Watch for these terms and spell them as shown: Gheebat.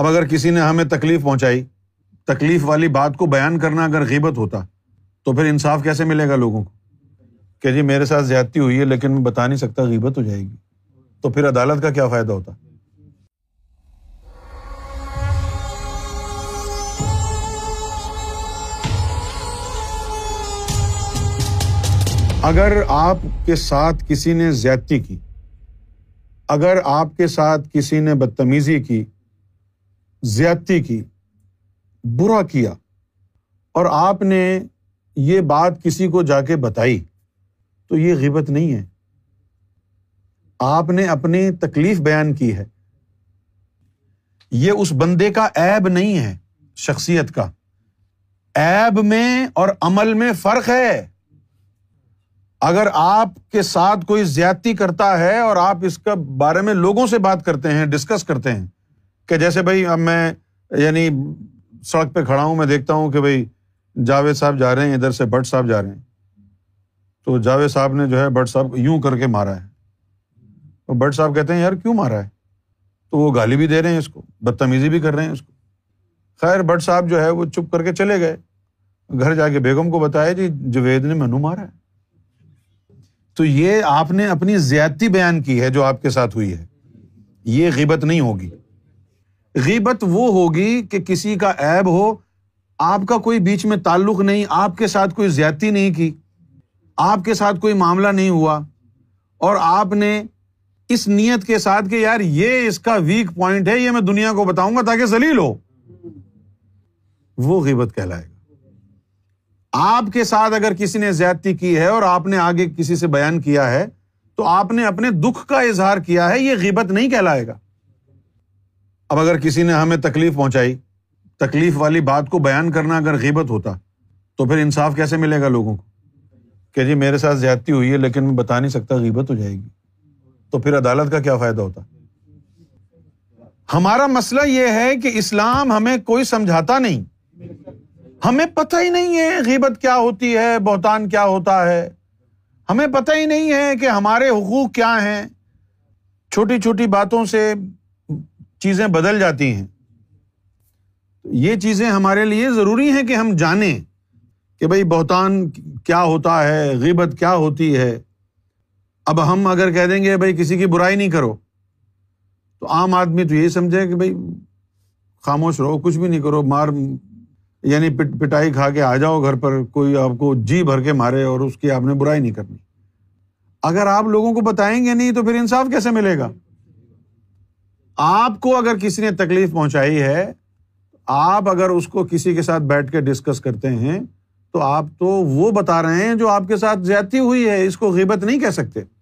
اب اگر کسی نے ہمیں تکلیف پہنچائی، تکلیف والی بات کو بیان کرنا اگر غیبت ہوتا تو پھر انصاف کیسے ملے گا لوگوں کو کہ جی میرے ساتھ زیادتی ہوئی ہے لیکن میں بتا نہیں سکتا، غیبت ہو جائے گی، تو پھر عدالت کا کیا فائدہ ہوتا؟ اگر آپ کے ساتھ کسی نے زیادتی کی، اگر آپ کے ساتھ کسی نے بدتمیزی کی، زیادتی کی، برا کیا، اور آپ نے یہ بات کسی کو جا کے بتائی تو یہ غیبت نہیں ہے، آپ نے اپنی تکلیف بیان کی ہے، یہ اس بندے کا عیب نہیں ہے، شخصیت کا۔ عیب میں اور عمل میں فرق ہے۔ اگر آپ کے ساتھ کوئی زیادتی کرتا ہے اور آپ اس کے بارے میں لوگوں سے بات کرتے ہیں، ڈسکس کرتے ہیں کہ جیسے بھائی اب میں یعنی سڑک پہ کھڑا ہوں، میں دیکھتا ہوں کہ بھائی جاوید صاحب جا رہے ہیں، ادھر سے بٹ صاحب جا رہے ہیں، تو جاوید صاحب نے جو ہے بٹ صاحب یوں کر کے مارا ہے، اور بٹ صاحب کہتے ہیں یار کیوں مارا ہے، تو وہ گالی بھی دے رہے ہیں اس کو، بدتمیزی بھی کر رہے ہیں اس کو۔ خیر بٹ صاحب جو ہے وہ چپ کر کے چلے گئے، گھر جا کے بیگم کو بتایا جی جاوید نے منو مارا ہے۔ تو یہ آپ نے اپنی زیادتی بیان کی ہے جو آپ کے ساتھ ہوئی ہے، یہ غیبت نہیں ہوگی۔ غیبت وہ ہوگی کہ کسی کا عیب ہو، آپ کا کوئی بیچ میں تعلق نہیں، آپ کے ساتھ کوئی زیادتی نہیں کی، آپ کے ساتھ کوئی معاملہ نہیں ہوا، اور آپ نے اس نیت کے ساتھ کہ یار یہ اس کا ویک پوائنٹ ہے، یہ میں دنیا کو بتاؤں گا تاکہ ذلیل ہو، وہ غیبت کہلائے گا۔ آپ کے ساتھ اگر کسی نے زیادتی کی ہے اور آپ نے آگے کسی سے بیان کیا ہے تو آپ نے اپنے دکھ کا اظہار کیا ہے، یہ غیبت نہیں کہلائے گا۔ اب اگر کسی نے ہمیں تکلیف پہنچائی، تکلیف والی بات کو بیان کرنا اگر غیبت ہوتا تو پھر انصاف کیسے ملے گا لوگوں کو کہ جی میرے ساتھ زیادتی ہوئی ہے لیکن میں بتا نہیں سکتا، غیبت ہو جائے گی، تو پھر عدالت کا کیا فائدہ ہوتا؟ ہمارا مسئلہ یہ ہے کہ اسلام ہمیں کوئی سمجھاتا نہیں، ہمیں پتہ ہی نہیں ہے غیبت کیا ہوتی ہے، بہتان کیا ہوتا ہے، ہمیں پتہ ہی نہیں ہے کہ ہمارے حقوق کیا ہیں۔ چھوٹی چھوٹی باتوں سے چیزیں بدل جاتی ہیں، یہ چیزیں ہمارے لیے ضروری ہیں کہ ہم جانیں کہ بھئی بہتان کیا ہوتا ہے، غیبت کیا ہوتی ہے۔ اب ہم اگر کہہ دیں گے بھئی کسی کی برائی نہیں کرو تو عام آدمی تو یہی سمجھے کہ بھئی خاموش رہو، کچھ بھی نہیں کرو، مار یعنی پٹائی کھا کے آ جاؤ گھر پر، کوئی آپ کو جی بھر کے مارے اور اس کی آپ نے برائی نہیں کرنی۔ اگر آپ لوگوں کو بتائیں گے نہیں تو پھر انصاف کیسے ملے گا؟ آپ کو اگر کسی نے تکلیف پہنچائی ہے، آپ اگر اس کو کسی کے ساتھ بیٹھ کے ڈسکس کرتے ہیں تو آپ تو وہ بتا رہے ہیں جو آپ کے ساتھ زیادتی ہوئی ہے، اس کو غیبت نہیں کہہ سکتے۔